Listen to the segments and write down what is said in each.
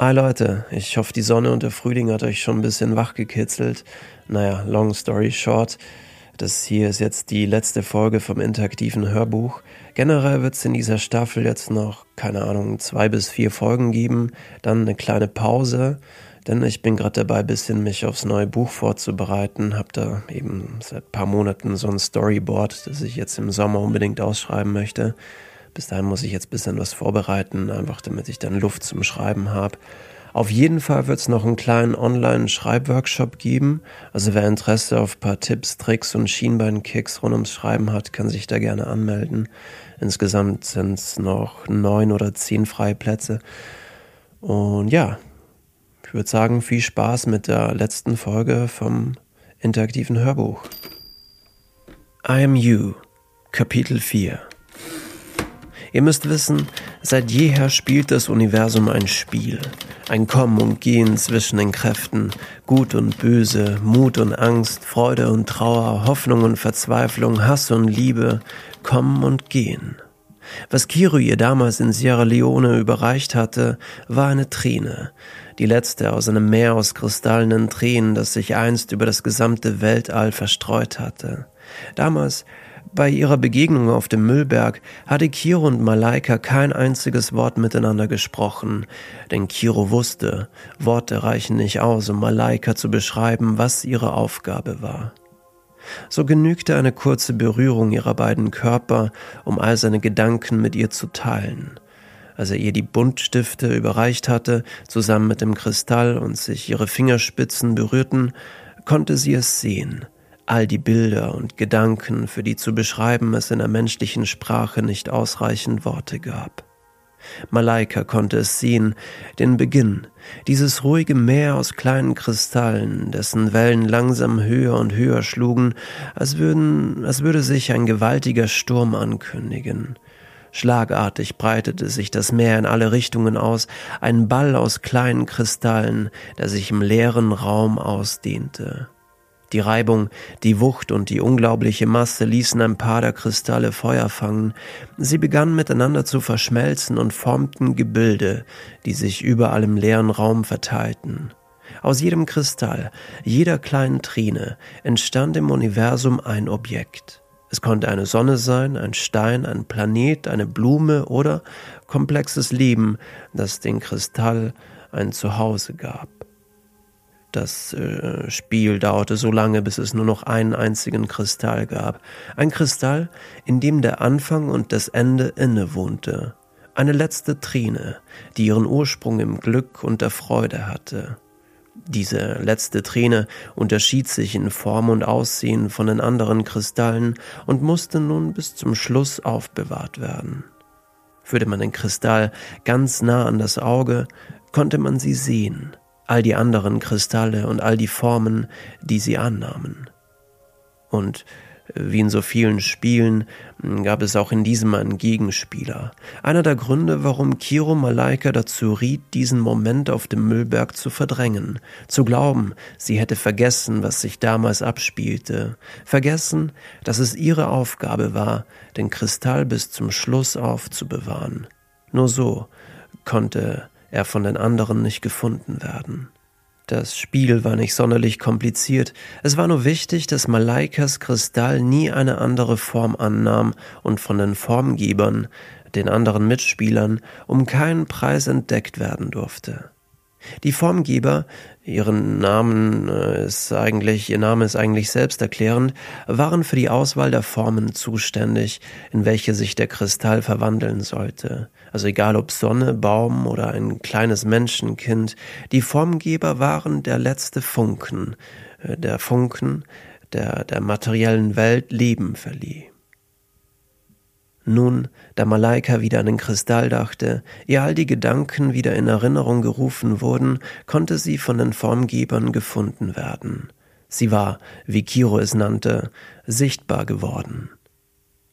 Hi Leute, ich hoffe, die Sonne und der Frühling hat euch schon ein bisschen wachgekitzelt. Naja, long story short, das hier ist jetzt die letzte Folge vom interaktiven Hörbuch. Generell wird es in dieser Staffel jetzt noch, keine Ahnung, 2 bis 4 Folgen geben, dann eine kleine Pause, denn ich bin gerade dabei, ein bisschen mich aufs neue Buch vorzubereiten, habe da eben seit ein paar Monaten so ein Storyboard, das ich jetzt im Sommer unbedingt ausschreiben möchte. Bis dahin muss ich jetzt ein bisschen was vorbereiten, einfach damit ich dann Luft zum Schreiben habe. Auf jeden Fall wird es noch einen kleinen Online-Schreibworkshop geben. Also wer Interesse auf ein paar Tipps, Tricks und Schienbeinkicks rund ums Schreiben hat, kann sich da gerne anmelden. Insgesamt sind es noch 9 oder 10 freie Plätze. Und ja, ich würde sagen, viel Spaß mit der letzten Folge vom interaktiven Hörbuch. I Am You, Kapitel 4. Ihr müsst wissen, seit jeher spielt das Universum ein Spiel. Ein Kommen und Gehen zwischen den Kräften, Gut und Böse, Mut und Angst, Freude und Trauer, Hoffnung und Verzweiflung, Hass und Liebe, Kommen und Gehen. Was Kiro ihr damals in Sierra Leone überreicht hatte, war eine Träne, die letzte aus einem Meer aus kristallenen Tränen, das sich einst über das gesamte Weltall verstreut hatte. Damals, bei ihrer Begegnung auf dem Müllberg, hatte Kiro und Malaika kein einziges Wort miteinander gesprochen, denn Kiro wusste, Worte reichen nicht aus, um Malaika zu beschreiben, was ihre Aufgabe war. So genügte eine kurze Berührung ihrer beiden Körper, um all seine Gedanken mit ihr zu teilen. Als er ihr die Buntstifte überreicht hatte, zusammen mit dem Kristall, und sich ihre Fingerspitzen berührten, konnte sie es sehen. All die Bilder und Gedanken, für die zu beschreiben es in der menschlichen Sprache nicht ausreichend Worte gab. Malaika konnte es sehen, den Beginn, dieses ruhige Meer aus kleinen Kristallen, dessen Wellen langsam höher und höher schlugen, als würde sich ein gewaltiger Sturm ankündigen. Schlagartig breitete sich das Meer in alle Richtungen aus, ein Ball aus kleinen Kristallen, der sich im leeren Raum ausdehnte. Die Reibung, die Wucht und die unglaubliche Masse ließen ein paar der Kristalle Feuer fangen. Sie begannen miteinander zu verschmelzen und formten Gebilde, die sich überall im leeren Raum verteilten. Aus jedem Kristall, jeder kleinen Träne, entstand im Universum ein Objekt. Es konnte eine Sonne sein, ein Stein, ein Planet, eine Blume oder komplexes Leben, das den Kristall ein Zuhause gab. Das Spiel dauerte so lange, bis es nur noch einen einzigen Kristall gab. Ein Kristall, in dem der Anfang und das Ende innewohnte. Eine letzte Träne, die ihren Ursprung im Glück und der Freude hatte. Diese letzte Träne unterschied sich in Form und Aussehen von den anderen Kristallen und musste nun bis zum Schluss aufbewahrt werden. Führte man den Kristall ganz nah an das Auge, konnte man sie sehen. All die anderen Kristalle und all die Formen, die sie annahmen. Und wie in so vielen Spielen gab es auch in diesem einen Gegenspieler. Einer der Gründe, warum Kiro Malaika dazu riet, diesen Moment auf dem Müllberg zu verdrängen, zu glauben, sie hätte vergessen, was sich damals abspielte, vergessen, dass es ihre Aufgabe war, den Kristall bis zum Schluss aufzubewahren. Nur so konnte er von den anderen nicht gefunden werden. Das Spiel war nicht sonderlich kompliziert, es war nur wichtig, dass Malaikas Kristall nie eine andere Form annahm und von den Formgebern, den anderen Mitspielern, um keinen Preis entdeckt werden durfte. Die Formgeber, ihr Name ist eigentlich selbsterklärend, waren für die Auswahl der Formen zuständig, in welche sich der Kristall verwandeln sollte. Also egal ob Sonne, Baum oder ein kleines Menschenkind, die Formgeber waren der letzte Funken, der materiellen Welt Leben verlieh. Nun, da Malaika wieder an den Kristall dachte, ihr all die Gedanken wieder in Erinnerung gerufen wurden, konnte sie von den Formgebern gefunden werden. Sie war, wie Kiro es nannte, sichtbar geworden.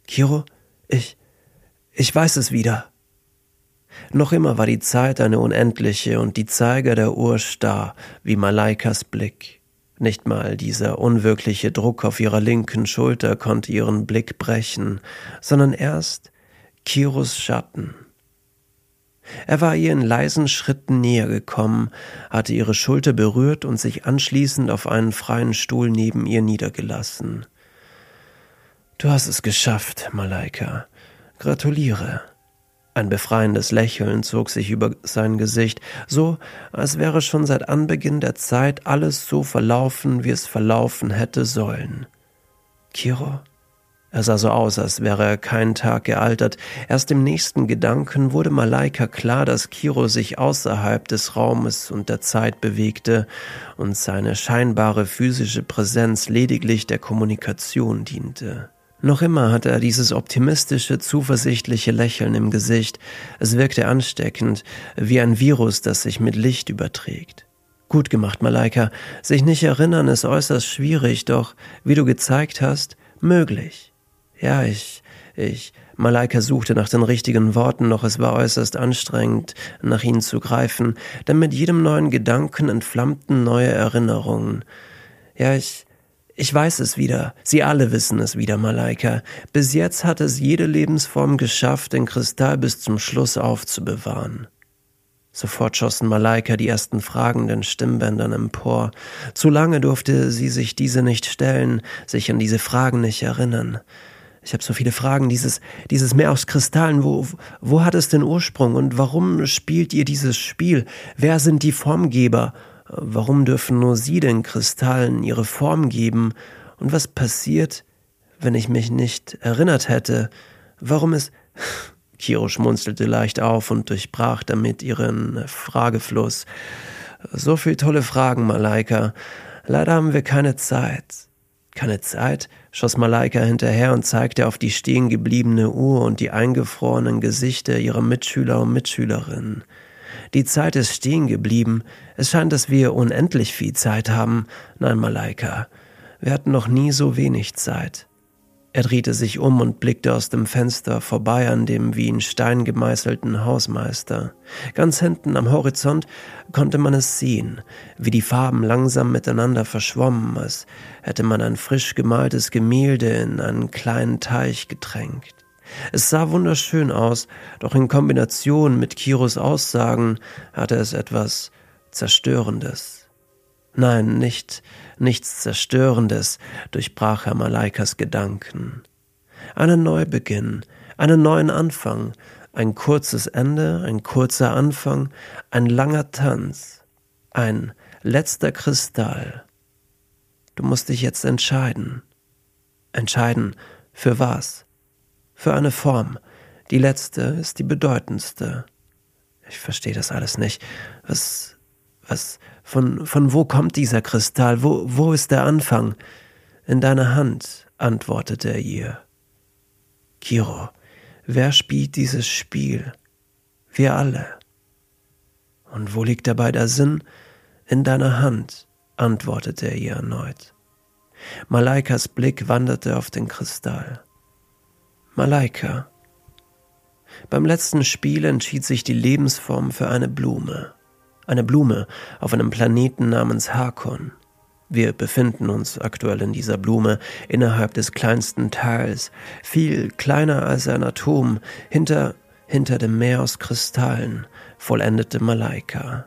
»Kiro, ich weiß es wieder.« Noch immer war die Zeit eine unendliche und die Zeiger der Uhr starr wie Malaikas Blick. Nicht mal dieser unwirkliche Druck auf ihrer linken Schulter konnte ihren Blick brechen, sondern erst Kiros Schatten. Er war ihr in leisen Schritten näher gekommen, hatte ihre Schulter berührt und sich anschließend auf einen freien Stuhl neben ihr niedergelassen. »Du hast es geschafft, Malaika. Gratuliere.« Ein befreiendes Lächeln zog sich über sein Gesicht, so, als wäre schon seit Anbeginn der Zeit alles so verlaufen, wie es verlaufen hätte sollen. »Kiro?« Er sah so aus, als wäre er keinen Tag gealtert. Erst im nächsten Gedanken wurde Malaika klar, dass Kiro sich außerhalb des Raumes und der Zeit bewegte und seine scheinbare physische Präsenz lediglich der Kommunikation diente. Noch immer hatte er dieses optimistische, zuversichtliche Lächeln im Gesicht. Es wirkte ansteckend, wie ein Virus, das sich mit Licht überträgt. Gut gemacht, Malaika. Sich nicht erinnern ist äußerst schwierig, doch, wie du gezeigt hast, möglich. Ja, Malaika suchte nach den richtigen Worten, doch es war äußerst anstrengend, nach ihnen zu greifen, denn mit jedem neuen Gedanken entflammten neue Erinnerungen. Ja, ich weiß es wieder. Sie alle wissen es wieder, Malaika. Bis jetzt hat es jede Lebensform geschafft, den Kristall bis zum Schluss aufzubewahren. Sofort schossen Malaika die ersten fragenden Stimmbändern empor. Zu lange durfte sie sich diese nicht stellen, sich an diese Fragen nicht erinnern. Ich habe so viele Fragen, dieses Meer aus Kristallen, wo hat es den Ursprung und warum spielt ihr dieses Spiel? Wer sind die Formgeber? Warum dürfen nur sie den Kristallen ihre Form geben? Und was passiert, wenn ich mich nicht erinnert hätte? Warum ist... Kiro schmunzelte leicht auf und durchbrach damit ihren Fragefluss. So viel tolle Fragen, Malaika. Leider haben wir keine Zeit. Keine Zeit? Schoss Malaika hinterher und zeigte auf die stehen gebliebene Uhr und die eingefrorenen Gesichter ihrer Mitschüler und Mitschülerinnen. Die Zeit ist stehen geblieben. Es scheint, dass wir unendlich viel Zeit haben. Nein, Malaika, wir hatten noch nie so wenig Zeit. Er drehte sich um und blickte aus dem Fenster vorbei an dem wie in Stein gemeißelten Hausmeister. Ganz hinten am Horizont konnte man es sehen, wie die Farben langsam miteinander verschwommen, als hätte man ein frisch gemaltes Gemälde in einen kleinen Teich getränkt. Es sah wunderschön aus, doch in Kombination mit Kiros Aussagen hatte es etwas Zerstörendes. Nein, nichts Zerstörendes durchbrach Herr Malaikas Gedanken. Einen Neubeginn, einen neuen Anfang, ein kurzes Ende, ein kurzer Anfang, ein langer Tanz, ein letzter Kristall. Du musst dich jetzt entscheiden. Entscheiden für was? Für eine Form. Die letzte ist die bedeutendste. Ich verstehe das alles nicht. Von wo kommt dieser Kristall? Wo ist der Anfang? In deiner Hand, antwortete er ihr. Kiro, wer spielt dieses Spiel? Wir alle. Und wo liegt dabei der Sinn? In deiner Hand, antwortete er ihr erneut. Malaikas Blick wanderte auf den Kristall. Malaika. Beim letzten Spiel entschied sich die Lebensform für eine Blume. Eine Blume auf einem Planeten namens Harkon. Wir befinden uns aktuell in dieser Blume, innerhalb des kleinsten Teils, viel kleiner als ein Atom, hinter dem Meer aus Kristallen, vollendete Malaika.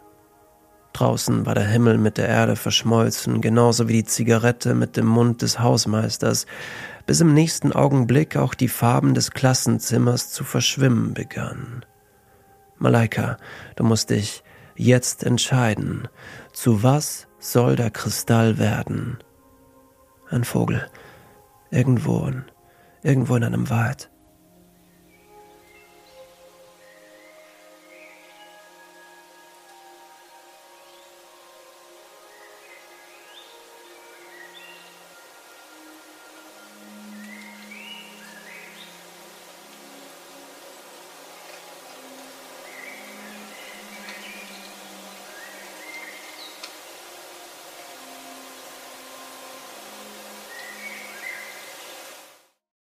Draußen war der Himmel mit der Erde verschmolzen, genauso wie die Zigarette mit dem Mund des Hausmeisters, bis im nächsten Augenblick auch die Farben des Klassenzimmers zu verschwimmen begannen. Malaika, du musst dich jetzt entscheiden, zu was soll der Kristall werden? Ein Vogel, irgendwo in einem Wald,